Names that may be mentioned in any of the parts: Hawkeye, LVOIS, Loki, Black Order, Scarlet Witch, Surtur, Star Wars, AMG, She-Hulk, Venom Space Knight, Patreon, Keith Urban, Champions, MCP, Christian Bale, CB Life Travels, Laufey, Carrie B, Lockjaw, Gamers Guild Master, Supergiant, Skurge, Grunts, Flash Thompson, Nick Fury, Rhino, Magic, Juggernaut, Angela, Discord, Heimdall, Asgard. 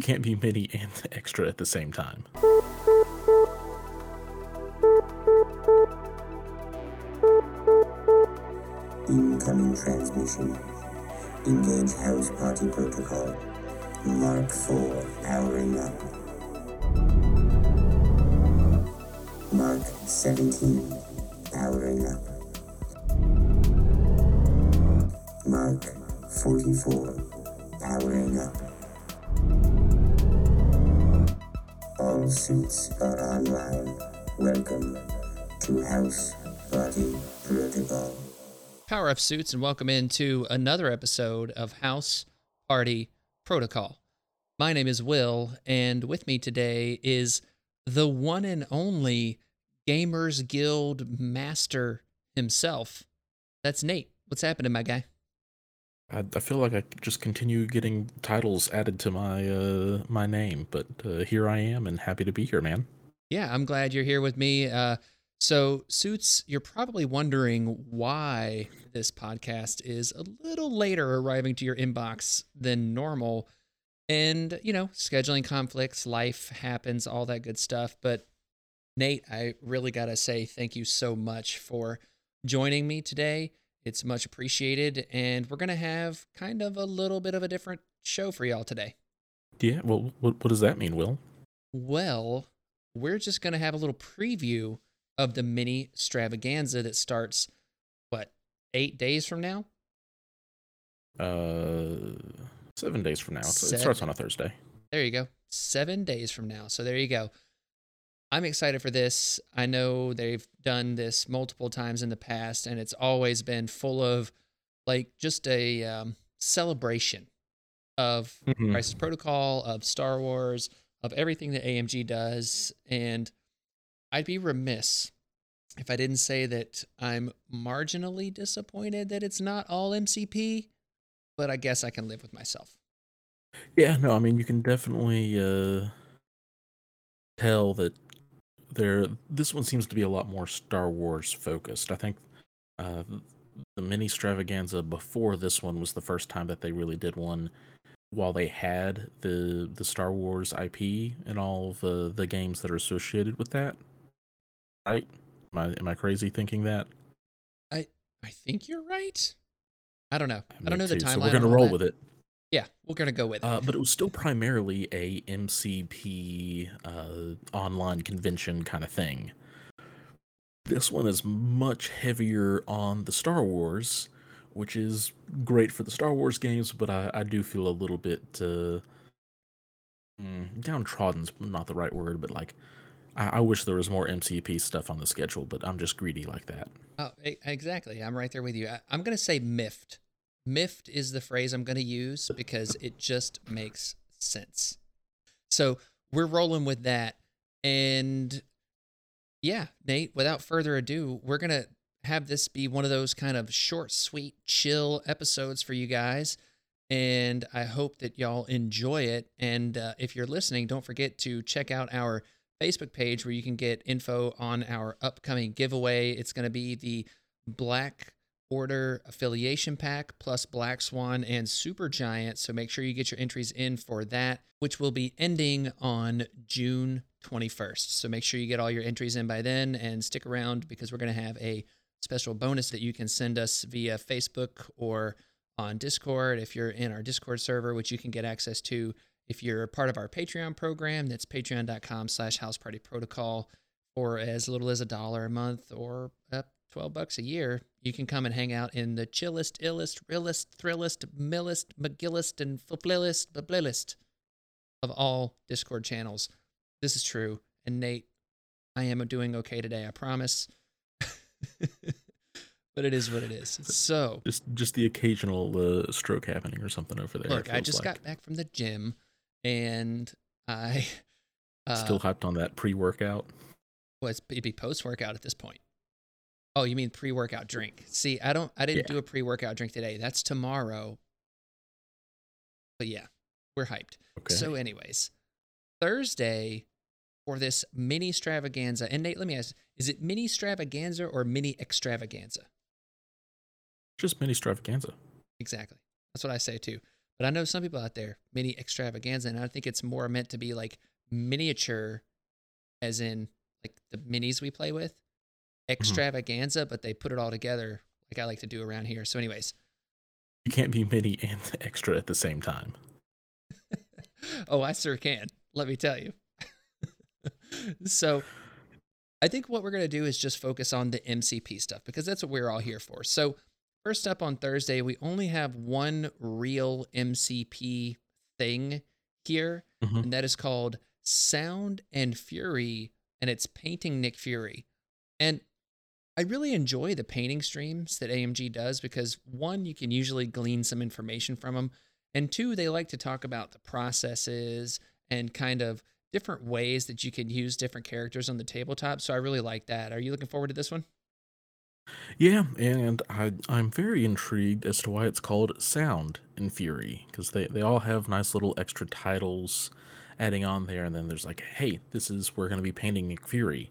You can't be MIDI and extra at the same time. Incoming transmission. Engage House Party Protocol. Mark 4 powering up. Mark 17 powering up. Mark 44 powering up. All suits are online. Welcome to House Party Protocol. Power up, suits, and welcome into another episode of House Party Protocol. My name is Will, and with me today is the one and only Gamers Guild master himself. That's Nate. What's happening, my guy? I feel like I just continue getting titles added to my my name, but here I am and happy to be here, man. Yeah, I'm glad you're here with me. So, Suits, you're probably wondering why this podcast is a little later arriving to your inbox than normal. And, you know, scheduling conflicts, life happens, all that good stuff. But, Nate, I really got to say thank you so much for joining me today. It's much appreciated. And we're going to have kind of a little bit of a different show for y'all today. Yeah, well, what does that mean, Will? Well, we're just going to have a little preview of the mini extravaganza that starts, 8 days from now? 7 days from now. It starts on a Thursday. There you go. 7 days from now. So there you go. I'm excited for this. I know they've done this multiple times in the past, and it's always been full of, just a celebration of Crisis Protocol, of Star Wars, of everything that AMG does, and I'd be remiss if I didn't say that I'm marginally disappointed that it's not all MCP, but I guess I can live with myself. Yeah, no, I mean, you can definitely tell that this one seems to be a lot more Star Wars focused. I think the mini extravaganza before this one was the first time that they really did one while they had the Star Wars IP and all of the games that are associated with that. Right? Am I crazy thinking that? I think you're right. I don't know. I don't know the timeline. So we're going to roll with it. Yeah, we're going to go with it. But it was still primarily a MCP online convention kind of thing. This one is much heavier on the Star Wars, which is great for the Star Wars games, but I do feel a little bit downtrodden's not the right word, but I wish there was more MCP stuff on the schedule, but I'm just greedy like that. Oh, exactly. I'm right there with you. I'm going to say miffed. Miffed is the phrase I'm going to use because it just makes sense. So we're rolling with that. And yeah, Nate, without further ado, we're going to have this be one of those kind of short, sweet, chill episodes for you guys. And I hope that y'all enjoy it. And if you're listening, don't forget to check out our Facebook page where you can get info on our upcoming giveaway. It's going to be the Black Order affiliation pack plus Black Swan and Supergiant. So make sure you get your entries in for that, which will be ending on June 21st. So make sure you get all your entries in by then and stick around because we're going to have a special bonus that you can send us via Facebook or on Discord if you're in our Discord server, which you can get access to if you're a part of our Patreon program. That's patreon.com/housepartyprotocol. For as little as $1 a month or up $12 a year, you can come and hang out in the chillest, illest, realest, thrillest, millest, McGillist, and bablillist of all Discord channels. This is true. And Nate, I am doing okay today, I promise. But it is what it is. So just the occasional stroke happening or something over there. Look, I just got back from the gym, and I still hopped on that pre-workout. Well, it'd be post-workout at this point. Oh, you mean pre-workout drink? See, I didn't do a pre-workout drink today. That's tomorrow. But yeah, we're hyped. Okay. So, anyways, Thursday for this mini extravaganza. And Nate, let me ask: is it mini extravaganza or mini extravaganza? Just mini extravaganza. Exactly. That's what I say too. But I know some people out there, mini extravaganza, and I think it's more meant to be like miniature, as in like the minis we play with, extravaganza, but they put it all together like I like to do around here. So anyways. You can't be mini and extra at the same time. Oh, I sure can. Let me tell you. So I think what we're going to do is just focus on the MCP stuff because that's what we're all here for. So first up on Thursday, we only have one real MCP thing here, and that is called Sound and Fury, and it's painting Nick Fury. And I really enjoy the painting streams that AMG does because, one, you can usually glean some information from them, and two, they like to talk about the processes and kind of different ways that you can use different characters on the tabletop. So I really like that. Are you looking forward to this one? Yeah, and I'm very intrigued as to why it's called Sound and Fury, because they all have nice little extra titles adding on there, and then there's like, hey, this is, we're going to be painting Nick Fury.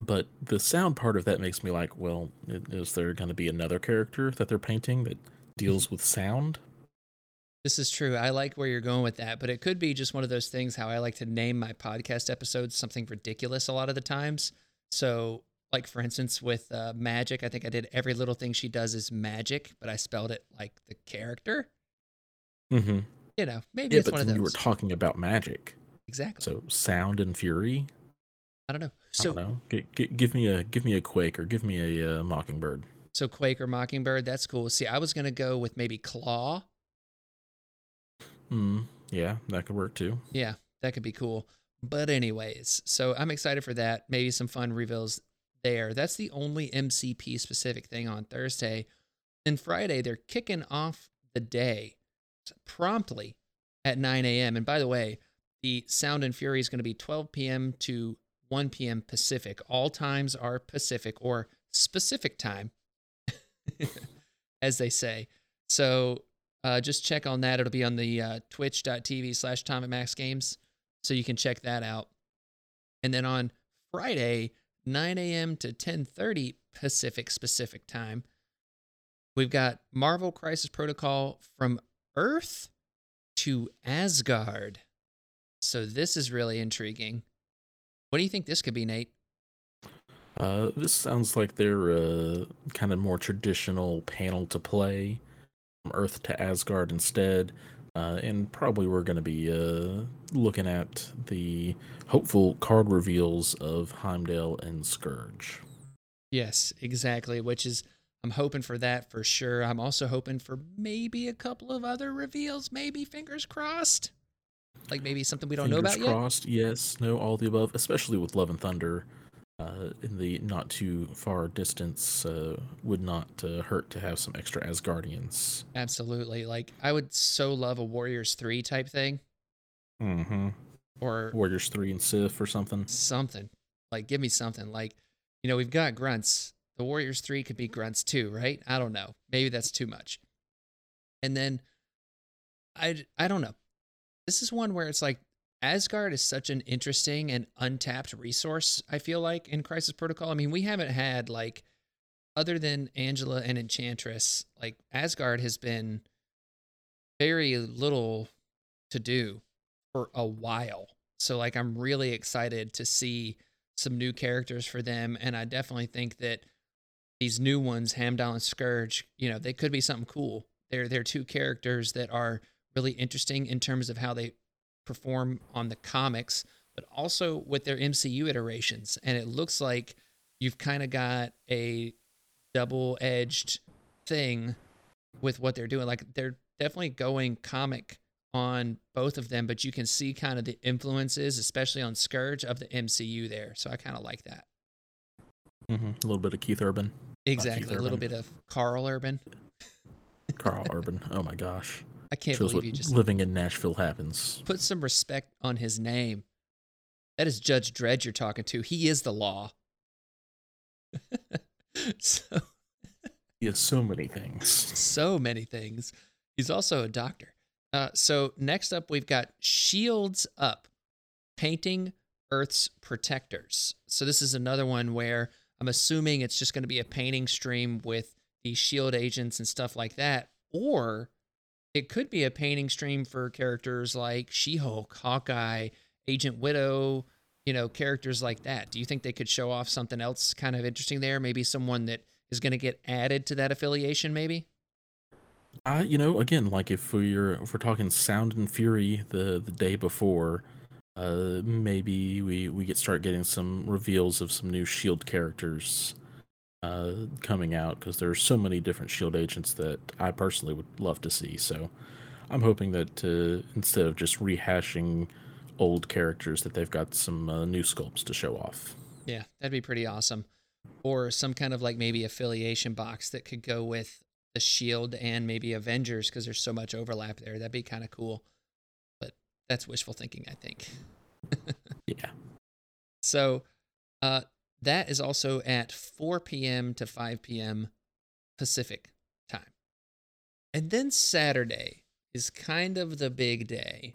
But the sound part of that makes me like, well, is there going to be another character that they're painting that deals with sound? This is true. I like where you're going with that, but it could be just one of those things how I like to name my podcast episodes something ridiculous a lot of the times. So, like, for instance, with Magic, I think I did Every Little Thing She Does Is Magic, but I spelled it like the character. Mm-hmm. You know, maybe it's one of those. You were talking about magic. Exactly. So Sound and Fury? I don't know. So, I don't know. Give me a Quake or give me a Mockingbird. So Quake or Mockingbird, that's cool. See, I was going to go with maybe Claw. Yeah, that could work too. Yeah, that could be cool. But anyways, so I'm excited for that. Maybe some fun reveals there. That's the only MCP specific thing on Thursday. And Friday, they're kicking off the day promptly at 9 a.m. And by the way, the Sound and Fury is going to be 12 p.m. to 1 p.m. Pacific. All times are Pacific or specific time, as they say. So just check on that. It'll be on the twitch.tv/TomAtMaxGames. So you can check that out. And then on Friday, 9 a.m. to 10:30 Pacific time, we've got Marvel Crisis Protocol from Earth to Asgard. So this is really intriguing. What do you think this could be, Nate? This sounds like they're kind of more traditional panel to play. From Earth to Asgard instead. And probably we're going to be looking at the hopeful card reveals of Heimdall and Skurge. Yes, exactly, which is, I'm hoping for that for sure. I'm also hoping for maybe a couple of other reveals, maybe, fingers crossed. Like maybe something we don't know about yet. Fingers crossed, yes, no, all the above, especially with Love and Thunder. In the not too far distance, would not hurt to have some extra Asgardians. Absolutely. Like, I would so love a Warriors 3 type thing. Mm-hmm. Or Warriors 3 and Sif or something. Something. Like, give me something. Like, you know, we've got Grunts. The Warriors 3 could be Grunts too, right? I don't know. Maybe that's too much. And then, I don't know. This is one where it's like, Asgard is such an interesting and untapped resource, I feel like, in Crisis Protocol. I mean, we haven't had, like, other than Angela and Enchantress, like, Asgard has been very little to do for a while. So, like, I'm really excited to see some new characters for them, and I definitely think that these new ones, Heimdall and Skurge, you know, they could be something cool. They're two characters that are really interesting in terms of how they perform on the comics, but also with their MCU iterations. And it looks like you've kind of got a double-edged thing with what they're doing. Like, they're definitely going comic on both of them, but you can see kind of the influences, especially on Skurge, of the MCU there. So I kind of like that. Mm-hmm. A little bit of Keith Urban. Exactly. Keith Urban. A little bit of Carl Urban. Carl Urban. Oh my gosh. I can't believe you just... Living in Nashville happens. Put some respect on his name. That is Judge Dredd you're talking to. He is the law. So... He has so many things. So many things. He's also a doctor. So next up, we've got Shields Up, painting Earth's protectors. So this is another one where I'm assuming it's just going to be a painting stream with the S.H.I.E.L.D. agents and stuff like that, or... It could be a painting stream for characters like She-Hulk, Hawkeye, Agent Widow, you know, characters like that. Do you think they could show off something else kind of interesting there? Maybe someone that is going to get added to that affiliation, maybe? You know, again, like if we're talking Sound and Fury the day before, maybe we start getting some reveals of some new S.H.I.E.L.D. characters coming out, because there are so many different S.H.I.E.L.D. agents that I personally would love to see. So I'm hoping that instead of just rehashing old characters, that they've got some new sculpts to show off. Yeah, that'd be pretty awesome. Or some kind of like maybe affiliation box that could go with the S.H.I.E.L.D. and maybe Avengers, because there's so much overlap there. That'd be kind of cool. That's wishful thinking, I think. Yeah. So that is also at 4 p.m. to 5 p.m. Pacific time. And then Saturday is kind of the big day.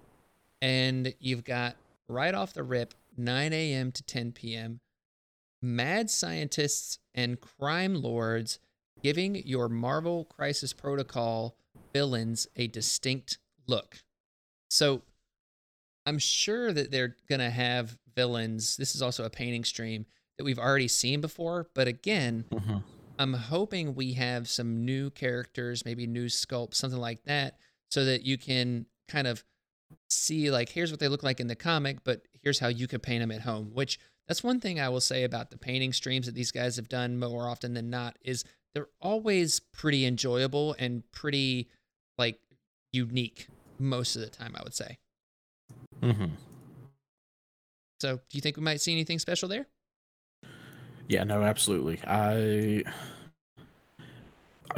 And you've got right off the rip, 9 a.m. to 10 p.m., mad scientists and crime lords giving your Marvel Crisis Protocol villains a distinct look. So I'm sure that they're going to have villains. This is also a painting stream that we've already seen before. But again, I'm hoping we have some new characters, maybe new sculpts, something like that, so that you can kind of see, like, here's what they look like in the comic, but here's how you could paint them at home, which that's one thing I will say about the painting streams that these guys have done more often than not is they're always pretty enjoyable and pretty, like, unique most of the time, I would say. So, do you think we might see anything special there? Yeah, no, absolutely. I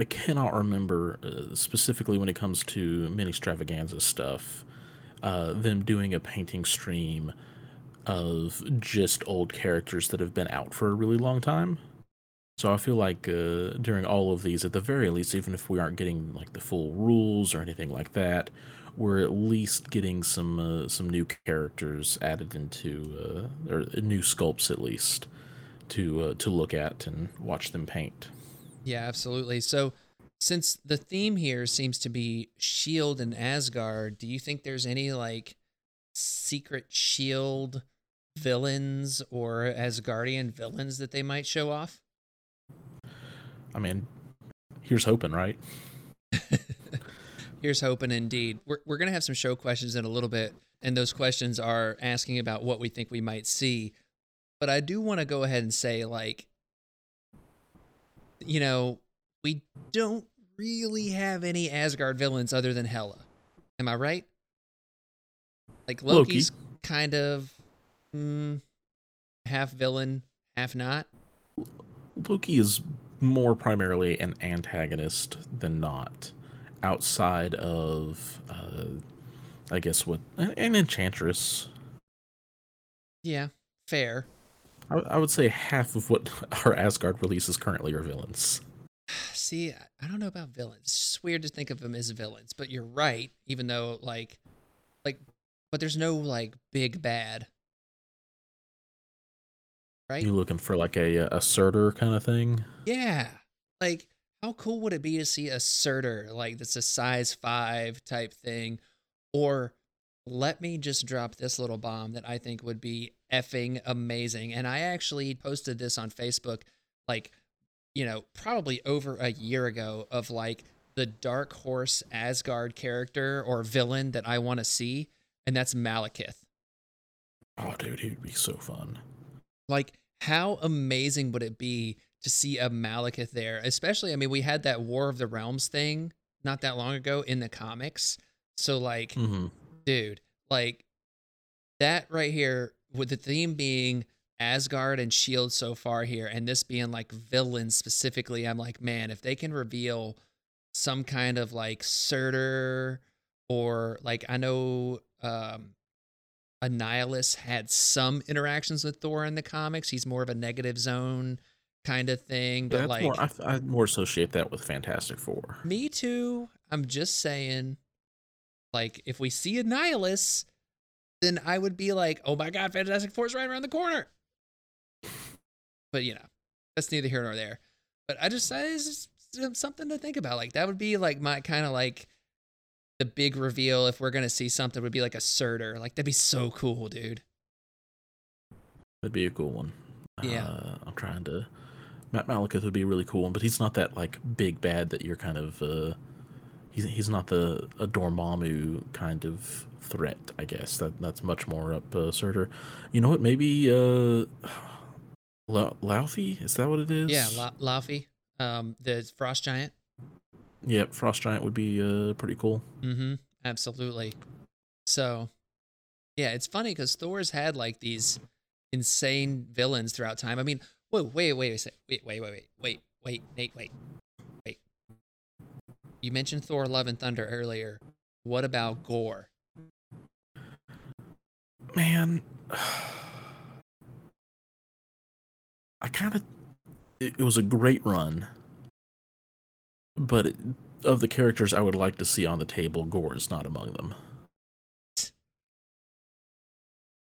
cannot remember specifically when it comes to mini extravaganza stuff, them doing a painting stream of just old characters that have been out for a really long time. So I feel like during all of these, at the very least, even if we aren't getting like the full rules or anything like that, we're at least getting some new characters added into, or new sculpts at least, to look at and watch them paint. Yeah, absolutely. So since the theme here seems to be S.H.I.E.L.D. and Asgard, do you think there's any like secret S.H.I.E.L.D. villains or Asgardian villains that they might show off? I mean, here's hoping, right? Here's hoping indeed. We're going to have some show questions in a little bit, and those questions are asking about what we think we might see. But I do want to go ahead and say, like, you know, we don't really have any Asgard villains other than Hela. Am I right? Like, Loki's kind of half villain, half not. Loki is more primarily an antagonist than not. Outside of, I guess, what an enchantress. Yeah, fair. I would say half of what our Asgard releases currently are villains. See, I don't know about villains. It's just weird to think of them as villains, but you're right. Even though, like, but there's no like big bad, right? You looking for like a Surtur kind of thing? Yeah, like. How cool would it be to see a Surtur, like that's a size 5 type thing? Or let me just drop this little bomb that I think would be effing amazing. And I actually posted this on Facebook, like, you know, probably over a year ago of like the Dark Horse Asgard character or villain that I want to see. And that's Malekith. Oh, dude, he'd be so fun. Like, how amazing would it be to see a Malekith there, especially, I mean, we had that War of the Realms thing not that long ago in the comics. So like, dude, like that right here with the theme being Asgard and S.H.I.E.L.D. so far here, and this being like villains specifically, I'm like, man, if they can reveal some kind of like Surtur or like, I know, Annihilus had some interactions with Thor in the comics. He's more of a negative zone kind of thing, but yeah, like I more associate that with Fantastic Four. Me too. I'm just saying, like, if we see Annihilus, then I would be like, oh my god, Fantastic Four's right around the corner. But you know, that's neither here nor there. But I just, it's something to think about. Like, that would be like my kind of like the big reveal, if we're going to see something, would be like a Surtur. Like, that'd be so cool, dude. That'd be a cool one. Yeah. I'm trying to... Malekith would be a really cool one, but he's not that, like, big bad that you're kind of... He's not a Dormammu kind of threat, I guess. That's much more up Surtur. You know what? Maybe Laufey? Is that what it is? Yeah, Laufey. The Frost Giant. Yeah, Frost Giant would be pretty cool. Mm-hmm. Absolutely. So, yeah, it's funny because Thor's had like these insane villains throughout time. I mean, whoa, wait a second. Wait, Nate. You mentioned Thor, Love and Thunder earlier. What about Gore? Man, it was a great run. But of the characters I would like to see on the table, Gore is not among them.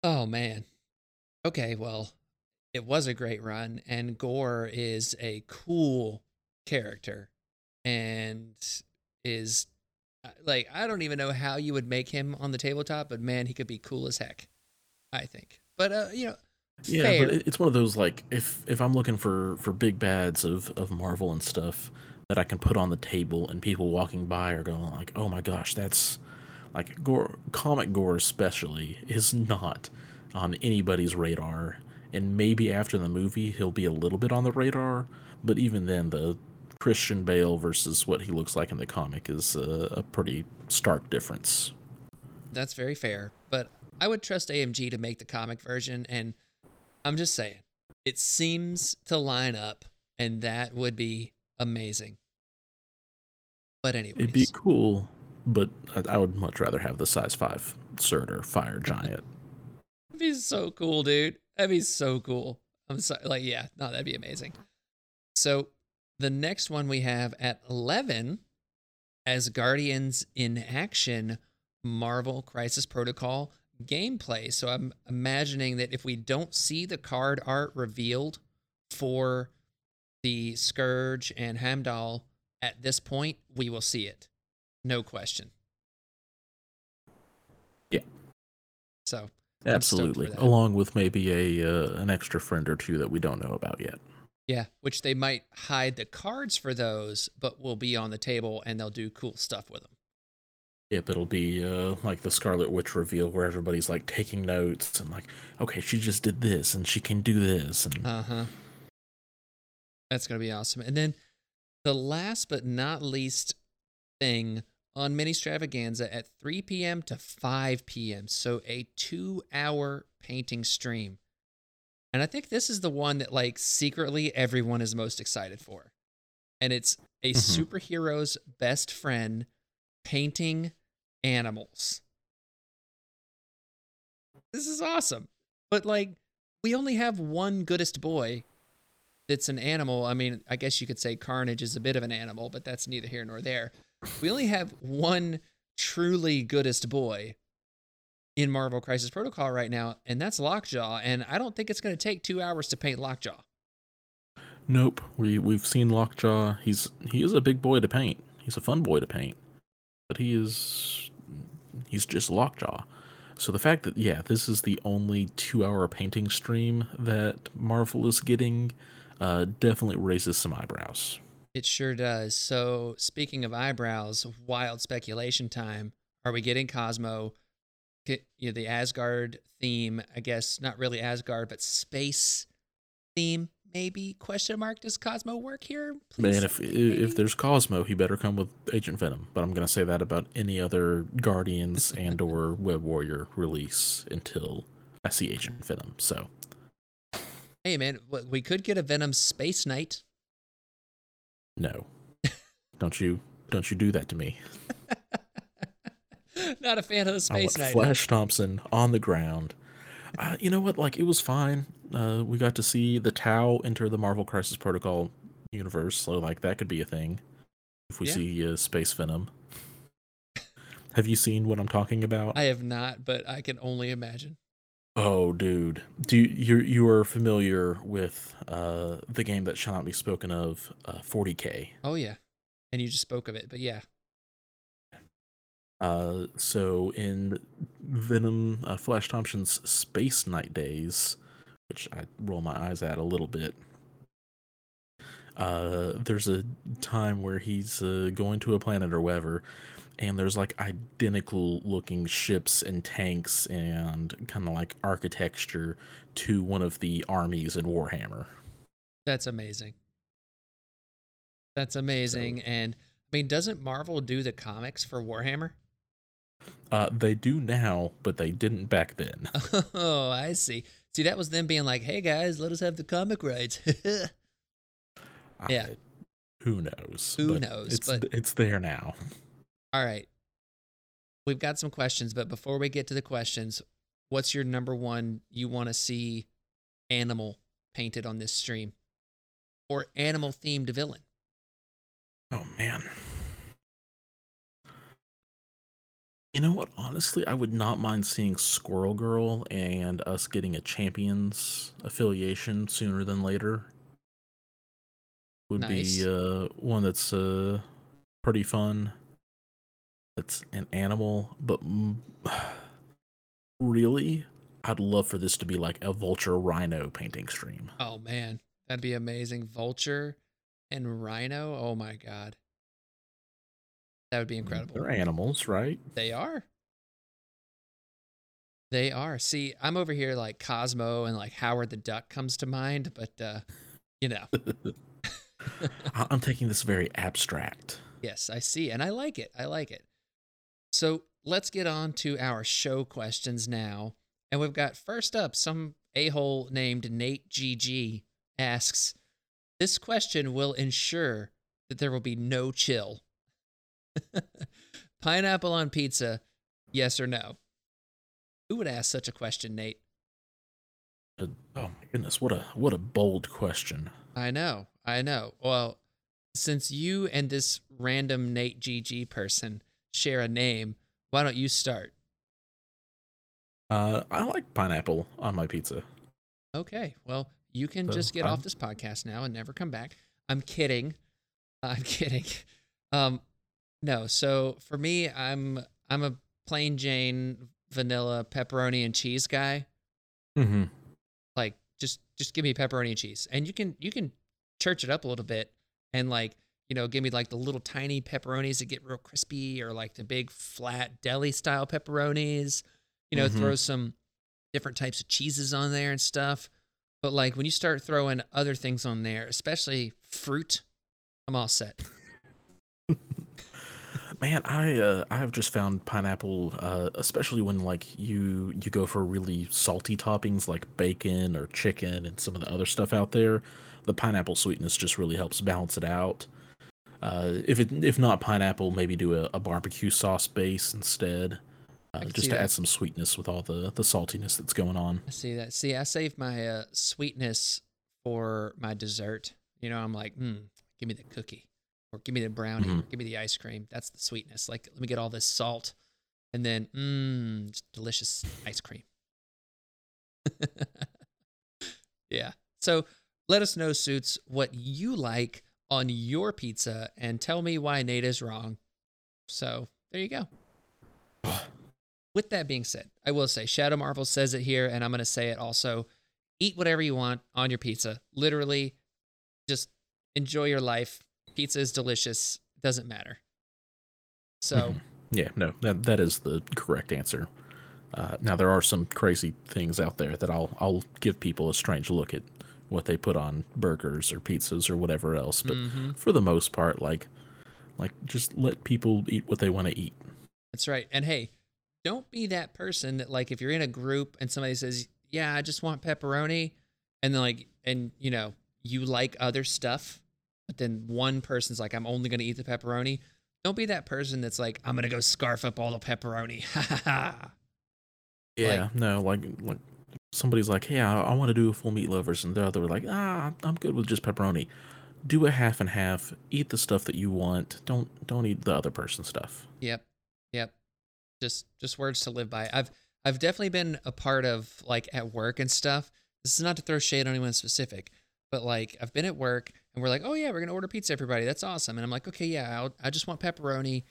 Oh, man. Okay, well, it was a great run, and Gore is a cool character and is, like, I don't even know how you would make him on the tabletop, but, man, he could be cool as heck, I think. But, you know... Yeah, fair. But it's one of those, like, if I'm looking for big bads of Marvel and stuff... that I can put on the table and people walking by are going like, oh my gosh, that's like Gore, comic Gore especially is not on anybody's radar. And maybe after the movie, he'll be a little bit on the radar, but even then the Christian Bale versus what he looks like in the comic is a pretty stark difference. That's very fair, but I would trust AMG to make the comic version. And I'm just saying, it seems to line up, and that would be amazing. But anyways. It'd be cool, but I would much rather have the size 5 Surtur Fire Giant. That'd be so cool, dude. That'd be so cool. I'm sorry. Like, yeah, no, that'd be amazing. So the next one we have at 11, Asgardians in Action, Marvel Crisis Protocol gameplay. So I'm imagining that if we don't see the card art revealed for the Skurge and Heimdall at this point, we will see it. No question. Yeah. So absolutely. Along with maybe an extra friend or two that we don't know about yet. Yeah, which they might hide the cards for those, but will be on the table and they'll do cool stuff with them. Yep, it'll be like the Scarlet Witch reveal where everybody's like taking notes and like, okay, she just did this and she can do this. And uh-huh. That's going to be awesome. And then the last but not least thing on Mini Stravaganza at 3 p.m. to 5 p.m. So a 2-hour painting stream. And I think this is the one that like secretly everyone is most excited for. And it's a superhero's best friend painting animals. This is awesome. But like we only have one goodest boy. It's an animal. I mean, I guess you could say Carnage is a bit of an animal, but that's neither here nor there. We only have one truly goodest boy in Marvel Crisis Protocol right now, and that's Lockjaw, and I don't think it's going to take 2 hours to paint Lockjaw. Nope. We've seen Lockjaw. He is a big boy to paint. He's a fun boy to paint. But he's just Lockjaw. So the fact that, yeah, this is the only 2-hour painting stream that Marvel is getting... definitely raises some eyebrows. It sure does. So speaking of eyebrows, wild speculation time. Are we getting Cosmo? You know, the Asgard theme, I guess, not really Asgard, but space theme, maybe? Question mark, does Cosmo work here? Please. Man, if there's Cosmo, he better come with Agent Venom. But I'm going to say that about any other Guardians and or Web Warrior release until I see Agent Venom, so... Hey, man, we could get a Venom Space Knight. No. Don't you do that to me. Not a fan of the Space Knight. Flash Thompson on the ground. You know what? Like, it was fine. We got to see the Tau enter the Marvel Crisis Protocol universe. So, like, that could be a thing if we see Space Venom. Have you seen what I'm talking about? I have not, but I can only imagine. Oh, dude, you are familiar with the game that shall not be spoken of, 40K? Oh yeah, and you just spoke of it, but yeah. So in Venom, Flash Thompson's Space Knight days, which I roll my eyes at a little bit, there's a time where he's going to a planet or wherever, and there's like identical looking ships and tanks and kind of like architecture to one of the armies in Warhammer. That's amazing. That's amazing. So, and I mean, doesn't Marvel do the comics for Warhammer? They do now, but they didn't back then. Oh, I see. See, that was them being like, hey guys, let us have the comic rights. Yeah. Who knows? Who knows? It's there now. All right. We've got some questions, but before we get to the questions, what's your number one you want to see animal painted on this stream? Or animal-themed villain? Oh, man. You know what? Honestly, I would not mind seeing Squirrel Girl and us getting a Champions affiliation sooner than later. Would nice. Be one that's pretty fun. That's an animal, but really, I'd love for this to be like a Vulture Rhino painting stream. Oh man, that'd be amazing. Vulture and Rhino. Oh my god, that would be incredible. They're animals, right? They are. They are. See, I'm over here like Cosmo and like Howard the Duck comes to mind, but you know. I'm taking this very abstract. Yes, I see. And I like it. I like it. So let's get on to our show questions now. And we've got first up, some a-hole named Nate GG asks, this question will ensure that there will be no chill. Pineapple on pizza, yes or no? Who would ask such a question, Nate? Oh my goodness, what a bold question. I know. I know. Well, since you and this random Nate GG person share a name, why don't you start? I like pineapple on my pizza. Okay. Well, you can just get off this podcast now and never come back. I'm kidding. I'm kidding. No. So for me, I'm a plain Jane vanilla pepperoni and cheese guy. Mm-hmm. Like just give me pepperoni and cheese, and you can church it up a little bit and like, you know, give me like the little tiny pepperonis that get real crispy or like the big flat deli style pepperonis, you know, mm-hmm. Throw some different types of cheeses on there and stuff. But like when you start throwing other things on there, especially fruit, I'm all set. Man, I have just found pineapple, especially when like you go for really salty toppings like bacon or chicken and some of the other stuff out there. The pineapple sweetness just really helps balance it out. If not pineapple, maybe do a barbecue sauce base instead, just to add some sweetness with all the saltiness that's going on. I see that. See, I save my sweetness for my dessert. You know, I'm like, give me the cookie. Or give me the brownie, mm-hmm. Give me the ice cream. That's the sweetness. Like, let me get all this salt, and then, delicious ice cream. Yeah. So let us know, Suits, what you like on your pizza, and tell me why Nate is wrong. So there you go. With that being said, I will say Shadow Marvel says it here, and I'm going to say it also. Eat whatever you want on your pizza. Literally, just enjoy your life. Pizza is delicious. Doesn't matter. So yeah, no, that is the correct answer. Now there are some crazy things out there that I'll give people a strange look at what they put on burgers or pizzas or whatever else. But mm-hmm. For the most part, like just let people eat what they want to eat. That's right. And hey, don't be that person that like if you're in a group and somebody says, "Yeah, I just want pepperoni," and then like, and you know, you like other stuff. But then one person's like, I'm only going to eat the pepperoni. Don't be that person that's like, I'm going to go scarf up all the pepperoni. Yeah, like, no, like somebody's like, hey, I want to do a full meat lovers. And the other were like, I'm good with just pepperoni. Do a half and half. Eat the stuff that you want. Don't eat the other person's stuff. Yep. Just words to live by. I've definitely been a part of like at work and stuff. This is not to throw shade on anyone specific, but like I've been at work. And we're like, oh, yeah, we're going to order pizza, everybody. That's awesome. And I'm like, okay, yeah, I just want pepperoni.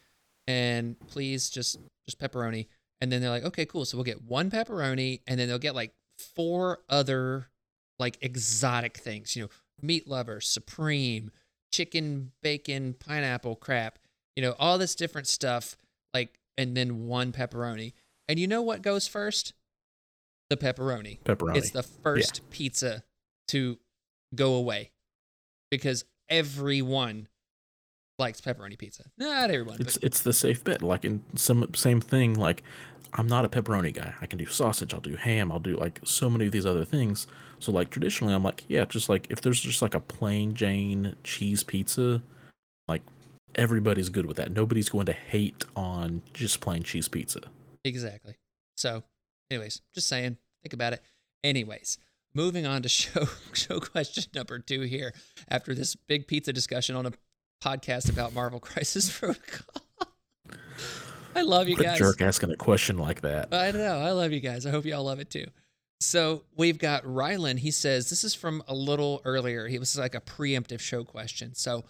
and please just pepperoni. And then they're like, okay, cool. So we'll get one pepperoni, and then they'll get like four other like exotic things, you know, meat lover, supreme, chicken, bacon, pineapple crap, you know, all this different stuff, like, and then one pepperoni. And you know what goes first? The pepperoni. Pepperoni. It's the first pizza to go away because everyone likes pepperoni pizza. Not everyone. It's the safe bet. Like in some same thing, like I'm not a pepperoni guy. I can do sausage. I'll do ham. I'll do like so many of these other things. So like traditionally I'm like, yeah, just like if there's just like a plain Jane cheese pizza, like everybody's good with that. Nobody's going to hate on just plain cheese pizza. Exactly. So anyways, just saying, think about it. Anyways, moving on to show question number 2 here after this big pizza discussion on a podcast about Marvel Crisis Protocol. I love you guys. A jerk asking a question like that. I know. I love you guys. I hope y'all love it too. So we've got Rylan. He says, this is from a little earlier. He was like a preemptive show question. So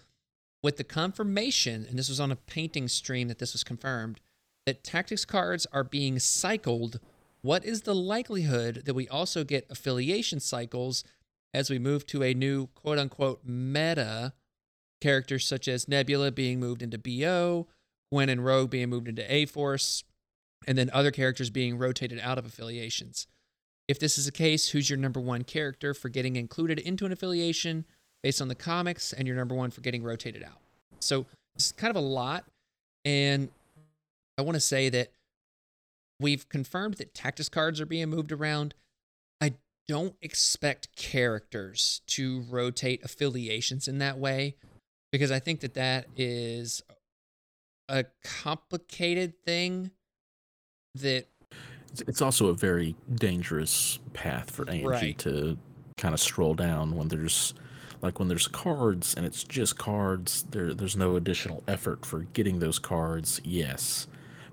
with the confirmation, and this was on a painting stream that this was confirmed, that tactics cards are being cycled, what is the likelihood that we also get affiliation cycles as we move to a new quote-unquote meta, characters such as Nebula being moved into BO, Gwen and Rogue being moved into A-Force, and then other characters being rotated out of affiliations? If this is the case, who's your number one character for getting included into an affiliation based on the comics, and your number one for getting rotated out? So it's kind of a lot, and I want to say that we've confirmed that tactics cards are being moved around. I don't expect characters to rotate affiliations in that way because I think that that is a complicated thing that... It's also a very dangerous path for AMG to kind of stroll down when there's... Like when there's cards and it's just cards, there's no additional effort for getting those cards, yes.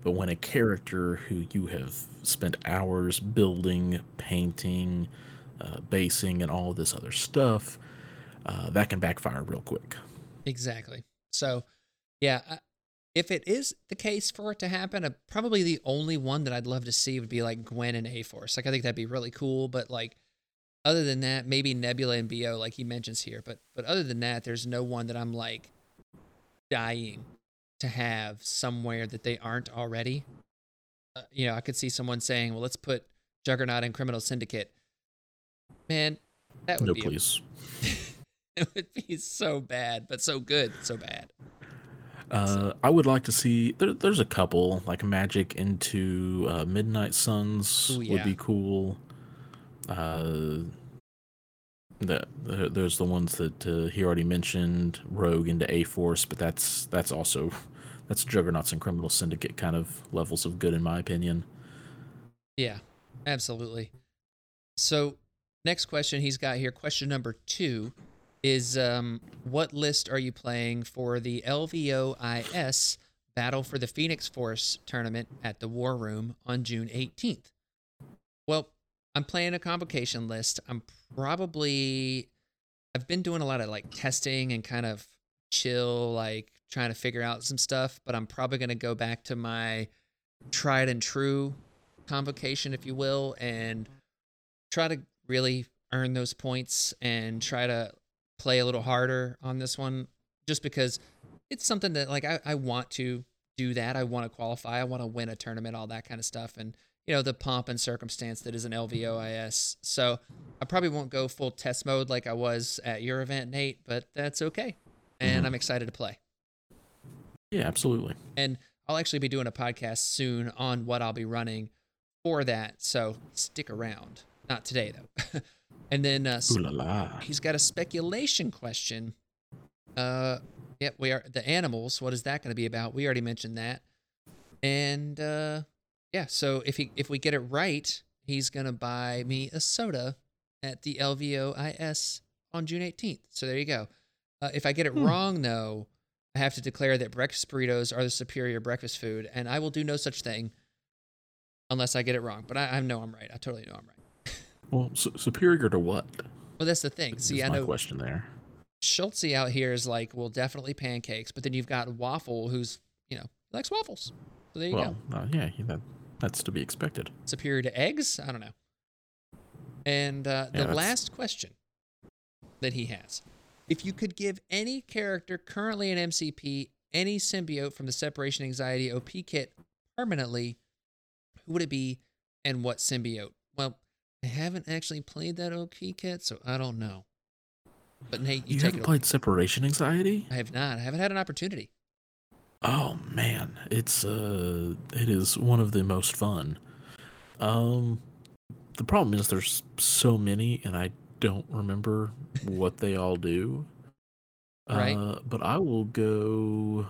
But when a character who you have spent hours building, painting, basing, and all this other stuff, that can backfire real quick. Exactly. So, yeah, if it is the case for it to happen, probably the only one that I'd love to see would be like Gwen and A-Force. Like I think that'd be really cool, but like, other than that, maybe Nebula and BO, like he mentions here. But other than that, there's no one that I'm like dying to have somewhere that they aren't already. You know, I could see someone saying, well, let's put Juggernaut in Criminal Syndicate. Man, that would please. It would be so bad, but so good, so bad. I would like to see, there's a couple, like Magic into Midnight Suns would be cool. There's the ones that he already mentioned, Rogue into A-Force, but that's Juggernauts and Criminal Syndicate kind of levels of good in my opinion. Yeah, absolutely. So next question he's got here, question number 2 is what list are you playing for the LVOIS Battle for the Phoenix Force tournament at the War Room on June 18th? Well, I'm playing a convocation list. I've been doing a lot of like testing and kind of chill, like trying to figure out some stuff, but I'm probably going to go back to my tried and true convocation, if you will, and try to really earn those points and try to play a little harder on this one, just because it's something that like, I want to do that. I want to qualify. I want to win a tournament, all that kind of stuff. And you know, the pomp and circumstance that is an LVOIS. So I probably won't go full test mode like I was at your event, Nate, but that's okay. And I'm excited to play. Yeah, absolutely. And I'll actually be doing a podcast soon on what I'll be running for that. So stick around. Not today, though. And then he's got a speculation question. We are the animals. What is that going to be about? We already mentioned that. And... yeah, so if we get it right, he's going to buy me a soda at the LVOIS on June 18th. So there you go. If I get it wrong, though, I have to declare that breakfast burritos are the superior breakfast food, and I will do no such thing unless I get it wrong. But I know I'm right. I totally know I'm right. Well, superior to what? Well, that's the thing. See, I know. That's my question there. Schultzy out here is like, well, definitely pancakes, but then you've got Waffle, who's, you know, likes waffles. So there you go. Yeah, that's to be expected. Superior to eggs? I don't know. And the last question that he has. If you could give any character currently in MCP any symbiote from the Separation Anxiety OP kit permanently, who would it be and what symbiote? Well, I haven't actually played that OP kit, so I don't know. But Nate, you haven't played Separation Anxiety? I have not. I haven't had an opportunity. Oh man, it is one of the most fun. The problem is there's so many, and I don't remember what they all do. Right. But I will go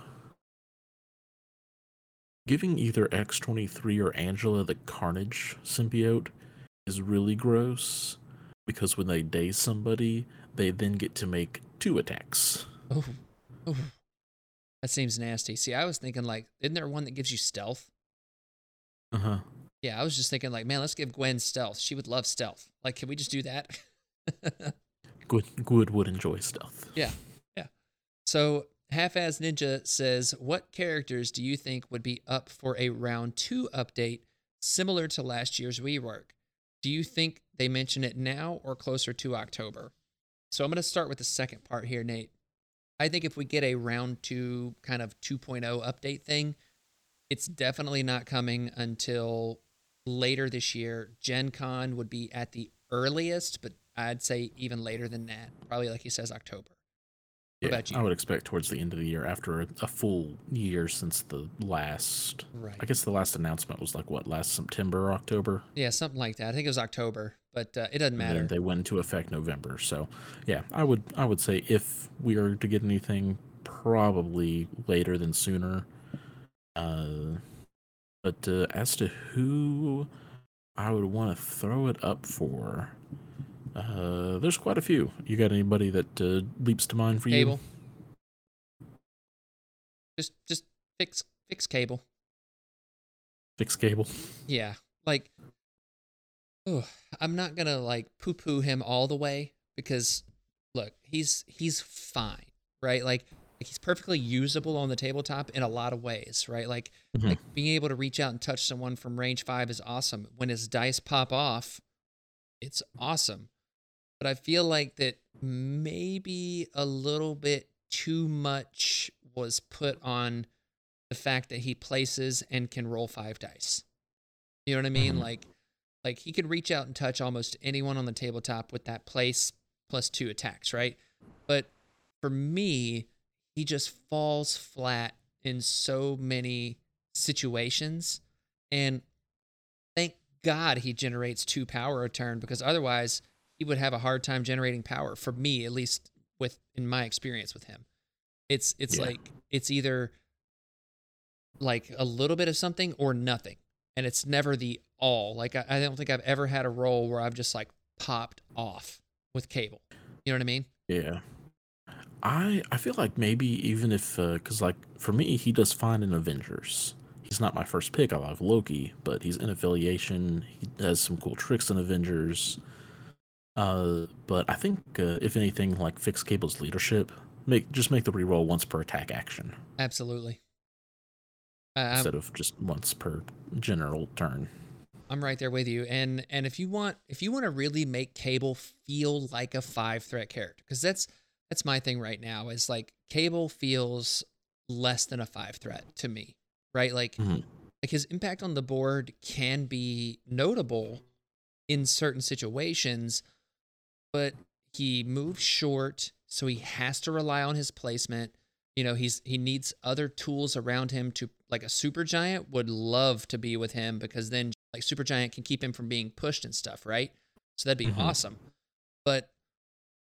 giving either X-23 or Angela the Carnage symbiote is really gross because when they daze somebody, they then get to make 2 attacks. Oh. That seems nasty. See, I was thinking, like, isn't there one that gives you stealth? Uh-huh. Yeah, I was just thinking, like, man, let's give Gwen stealth. She would love stealth. Like, can we just do that? Gwen would enjoy stealth. Yeah. So, Half-Ass Ninja says, what characters do you think would be up for a round 2 update similar to last year's rework? Do you think they mention it now or closer to October? So I'm going to start with the second part here, Nate. I think if we get a round 2 kind of 2.0 update thing, it's definitely not coming until later this year. Gen Con would be at the earliest, but I'd say even later than that. Probably, like he says, October. Yeah, what about you? I would expect towards the end of the year after a full year since the last... Right. I guess the last announcement was like, what, last September or October? Yeah, something like that. I think it was October, but it doesn't matter. And then they went into effect November. So, yeah, I would say if we are to get anything, probably later than sooner. But as to who I would want to throw it up for... there's quite a few. You got anybody that leaps to mind for you? Cable. Just fix Cable. Fix Cable. Yeah, like, I'm not gonna like poo-poo him all the way because, look, he's fine, right? Like he's perfectly usable on the tabletop in a lot of ways, right? Like, mm-hmm. like being able to reach out and touch someone from range 5 is awesome. When his dice pop off, it's awesome. But I feel like that maybe a little bit too much was put on the fact that he places and can roll 5 dice. You know what I mean? Like he could reach out and touch almost anyone on the tabletop with that place plus 2 attacks, right? But for me, he just falls flat in so many situations. And thank God he generates 2 power a turn, because otherwise he would have a hard time generating power, for me at least, with in my experience with him. It's like it's either like a little bit of something or nothing, and it's never the all. Like I don't think I've ever had a roll where I've just like popped off with Cable. You know what I mean? Yeah. I feel like maybe even if because like for me he does fine in Avengers. He's not my first pick. I love Loki, but he's in Affiliation. He has some cool tricks in Avengers. But I think, if anything, like fix Cable's leadership. Just make the reroll once per attack action. Absolutely. Instead of just once per general turn. I'm right there with you. And if you want to really make Cable feel like a 5-threat character, because that's my thing right now, is like Cable feels less than a 5-threat to me. Right? Like, mm-hmm. like his impact on the board can be notable in certain situations, but he moves short, so he has to rely on his placement. You know, he needs other tools around him to, like a Supergiant would love to be with him, because then like Supergiant can keep him from being pushed and stuff, right? So that'd be mm-hmm. awesome. But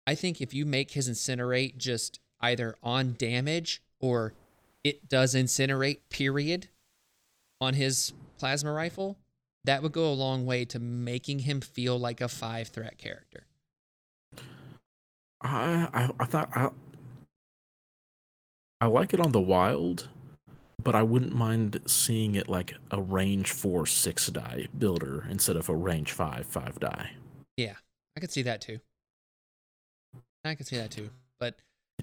I think if you make his incinerate just either on damage or it does incinerate, period, on his plasma rifle, that would go a long way to making him feel like a 5-threat character. I thought I like it on the wild, but I wouldn't mind seeing it like a range 4/6 die builder instead of a range 5/5 die. Yeah, I could see that too, but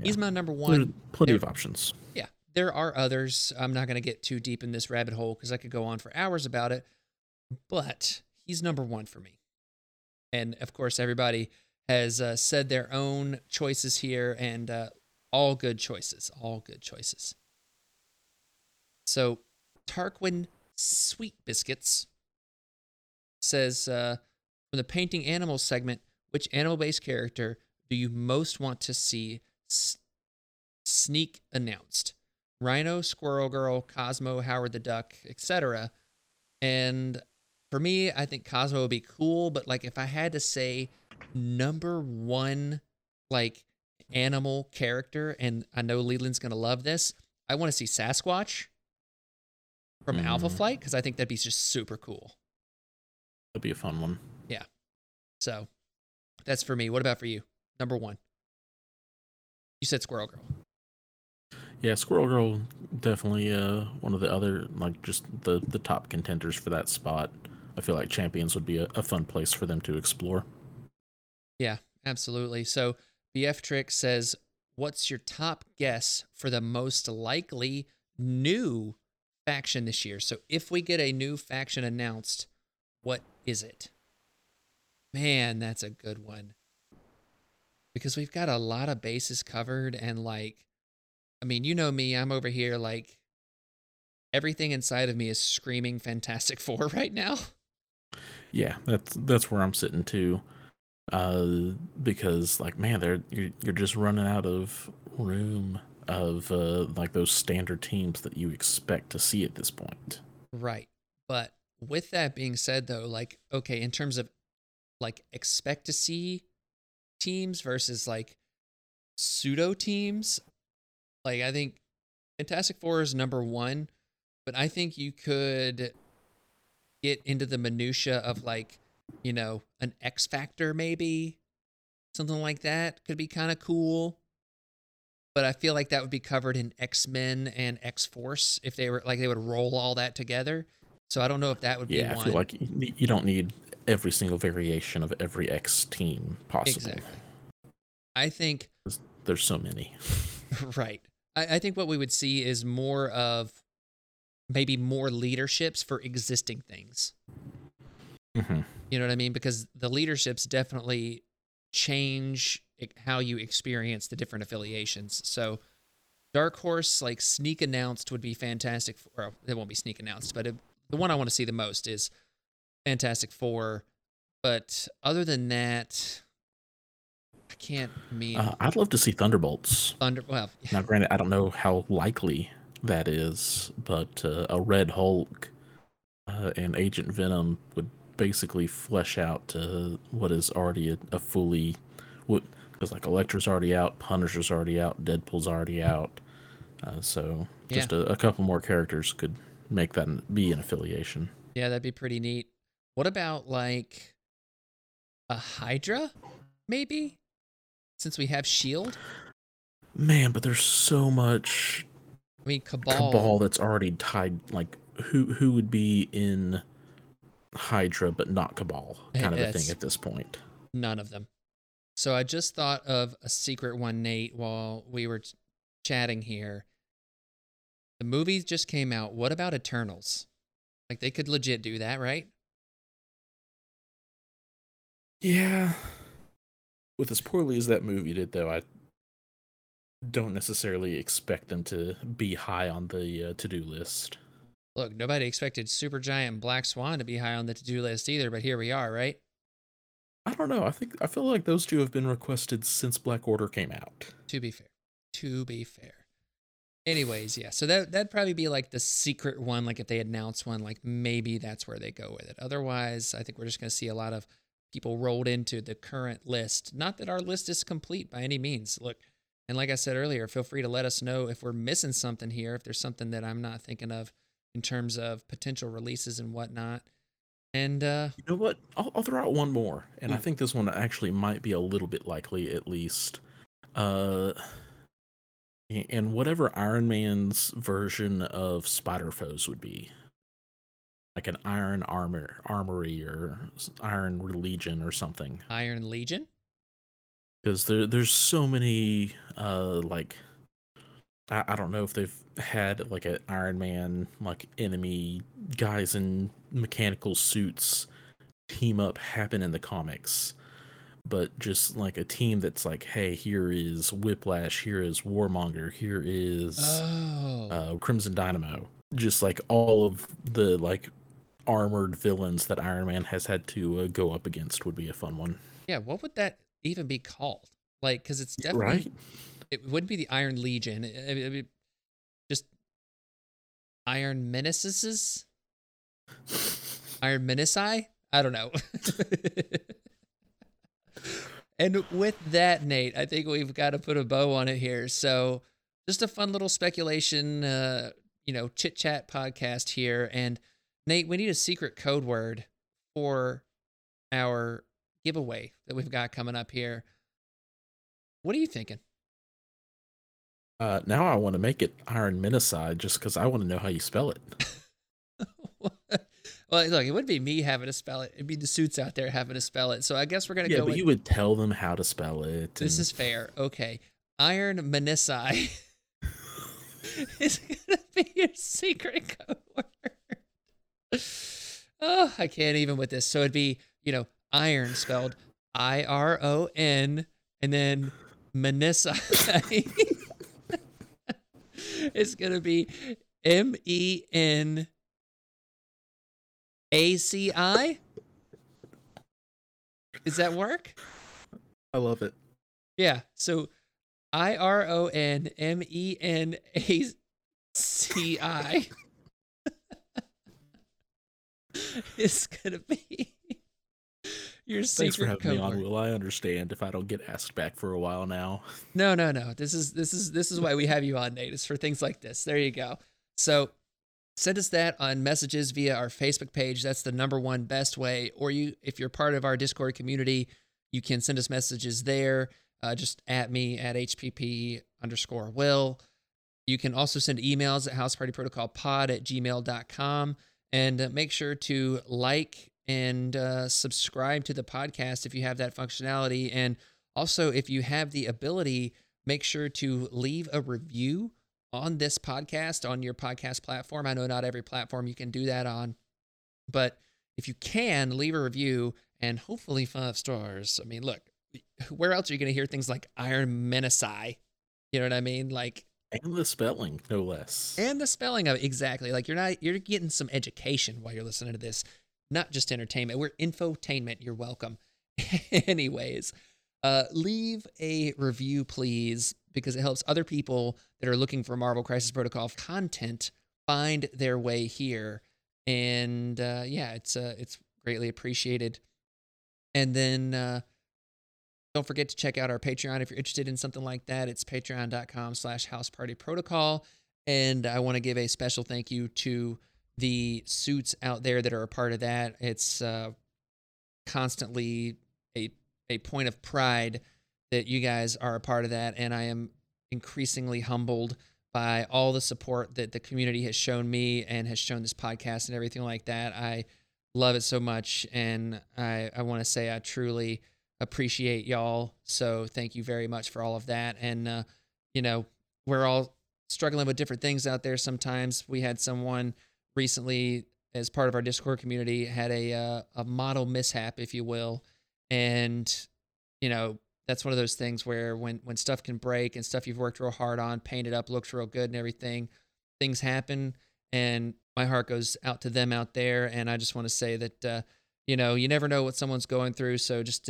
he's my number one. Plenty of options. Yeah. There are others. I'm not going to get too deep in this rabbit hole because I could go on for hours about it, but he's number one for me. And of course, everybody has said their own choices here, and all good choices, all good choices. So Tarquin Sweet Biscuits says, from the painting animals segment, which animal-based character do you most want to see sneak announced? Rhino, Squirrel Girl, Cosmo, Howard the Duck, etc. And for me, I think Cosmo would be cool, but like if I had to say number one, like animal character, and I know Leland's gonna love this, I want to see Sasquatch from Alpha Flight, because I think that'd be just super cool. That'd be a fun one. Yeah. So that's for me. What about for you? Number one. You said Squirrel Girl. Yeah, Squirrel Girl definitely one of the other, like, just the top contenders for that spot. I feel like Champions would be a fun place for them to explore. Yeah, absolutely. So BF Trick says, what's your top guess for the most likely new faction this year? So if we get a new faction announced, what is it? Man, that's a good one. Because we've got a lot of bases covered, and like, I mean, you know me, I'm over here like everything inside of me is screaming Fantastic Four right now. Yeah, that's where I'm sitting too. Because like, man, you're just running out of room of like those standard teams that you expect to see at this point. Right. But with that being said though, like, okay, in terms of like expect to see teams versus like pseudo teams, like I think Fantastic Four is number one, but I think you could get into the minutia of like, you know, an X Factor maybe, something like that could be kind of cool. But I feel like that would be covered in X-Men and X-Force if they were like, they would roll all that together. So I don't know if that would be one. Yeah, I feel like you don't need every single variation of every X team possible. Exactly. I think there's so many. Right. I think what we would see is more of maybe more leaderships for existing things. Mm-hmm. You know what I mean? Because the leaderships definitely change how you experience the different affiliations. So Dark Horse, like sneak announced, would be Fantastic Four. It won't be sneak announced, but the one I want to see the most is Fantastic Four. But other than that, I can't mean... I'd love to see Thunderbolts. Well, now, granted, I don't know how likely that is, but a Red Hulk and Agent Venom would basically flesh out what is already a fully... Because like Elektra's already out, Punisher's already out, Deadpool's already out, so just a couple more characters could make that be an affiliation. Yeah, that'd be pretty neat. What about like a Hydra, maybe? Since we have S.H.I.E.L.D. Man, but there's so much. I mean, Cabal that's already tied. Like who would be in Hydra but not Cabal? Kind of a thing at this point. None of them. So I just thought of a secret one, Nate, while we were chatting here. The movie just came out. What about Eternals? Like, they could legit do that, right? Yeah. With as poorly as that movie did, though, I don't necessarily expect them to be high on the to-do list. Look, nobody expected Supergiant and Black Swan to be high on the to-do list either, but here we are, right? I don't know. I feel like those two have been requested since Black Order came out. To be fair. Anyways, yeah. So that'd probably be like the secret one. Like if they announce one, like maybe that's where they go with it. Otherwise, I think we're just going to see a lot of people rolled into the current list. Not that our list is complete by any means. Look, and like I said earlier, feel free to let us know if we're missing something here, if there's something that I'm not thinking of in terms of potential releases and whatnot. And you know what? I'll throw out one more, and I think this one actually might be a little bit likely, at least. And whatever Iron Man's version of Spider Foes would be, like an Iron Armory or Iron Legion or something. Iron Legion? Because there's so many like I don't know if they've had like an Iron Man, like enemy guys in mechanical suits team up happen in the comics, but just like a team that's like, hey, here is Whiplash, here is Warmonger, here is Crimson Dynamo, just like all of the like armored villains that Iron Man has had to go up against would be a fun one. Yeah, what would that even be called? Like, because it's definitely right? It wouldn't be the Iron Legion. It'd be just Iron Menaces? Iron Menacei? I don't know. And with that, Nate, I think we've got to put a bow on it here. So just a fun little speculation, chit-chat podcast here. And Nate, we need a secret code word for our giveaway that we've got coming up here. What are you thinking? Now I want to make it Iron Menacei just because I want to know how you spell it. Well, look, it wouldn't be me having to spell it. It'd be the suits out there having to spell it. So I guess we're going to go you would tell them how to spell it. This is fair. Okay. Iron Menacei is going to be your secret code word. Oh, I can't even with this. So it'd be, iron spelled I-R-O-N and then Menacei. It's going to be M-E-N-A-C-I. Does that work? I love it. Yeah. So I-R-O-N-M-E-N-A-C-I is going to be your secret code word. Thanks for having me on, Will. I understand if I don't get asked back for a while now. No. This is why we have you on, Nate. It's for things like this. There you go. So send us that on messages via our Facebook page. That's the #1 best way. Or if you're part of our Discord community, you can send us messages there. Just at me at HPP_Will. You can also send emails at housepartyprotocolpod@gmail.com. And make sure to like and subscribe to the podcast if you have that functionality. And also, if you have the ability, make sure to leave a review on this podcast, on your podcast platform. I know not every platform you can do that on, but if you can, leave a review and hopefully 5 stars. I mean, look, where else are you going to hear things like Iron Menacei? You know what I mean? Like, and the spelling, no less. And the spelling of it, exactly. Like, you're getting some education while you're listening to this. Not just entertainment. We're infotainment. You're welcome. Anyways, leave a review, please, because it helps other people that are looking for Marvel Crisis Protocol content find their way here. And it's greatly appreciated. And then don't forget to check out our Patreon if you're interested in something like that. It's patreon.com/housepartyprotocol. And I want to give a special thank you to the suits out there that are a part of that. It's constantly a point of pride that you guys are a part of that, and I am increasingly humbled by all the support that the community has shown me and has shown this podcast and everything like that. I love it so much, and I want to say I truly appreciate y'all, so thank you very much for all of that. And, we're all struggling with different things out there sometimes. We had someone recently, as part of our Discord community, had a model mishap, if you will. And, that's one of those things where when stuff can break and stuff you've worked real hard on, painted up, looks real good and everything, things happen. And my heart goes out to them out there. And I just want to say that, you never know what someone's going through. So just,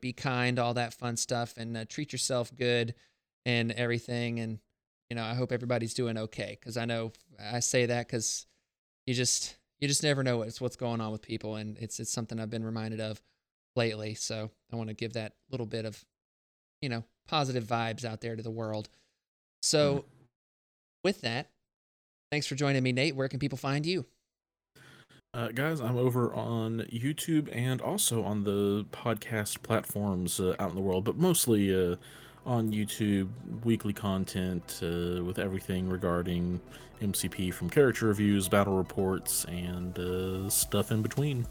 be kind, all that fun stuff, and treat yourself good and everything. And, I hope everybody's doing okay. Cause I know I say that because you just never know what's going on with people, and it's something I've been reminded of lately. So I want to give that little bit of, positive vibes out there to the world. So With that, thanks for joining me, Nate. Where can people find you? Guys, I'm over on YouTube and also on the podcast platforms out in the world, but mostly on YouTube, weekly content with everything regarding MCP, from character reviews, battle reports, and stuff in between.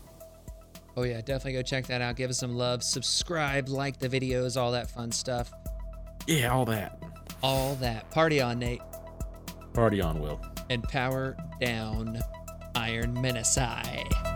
Oh yeah, definitely go check that out. Give us some love. Subscribe, like the videos, all that fun stuff. Yeah, all that. Party on, Nate. Party on, Will. And power down Iron Menacei.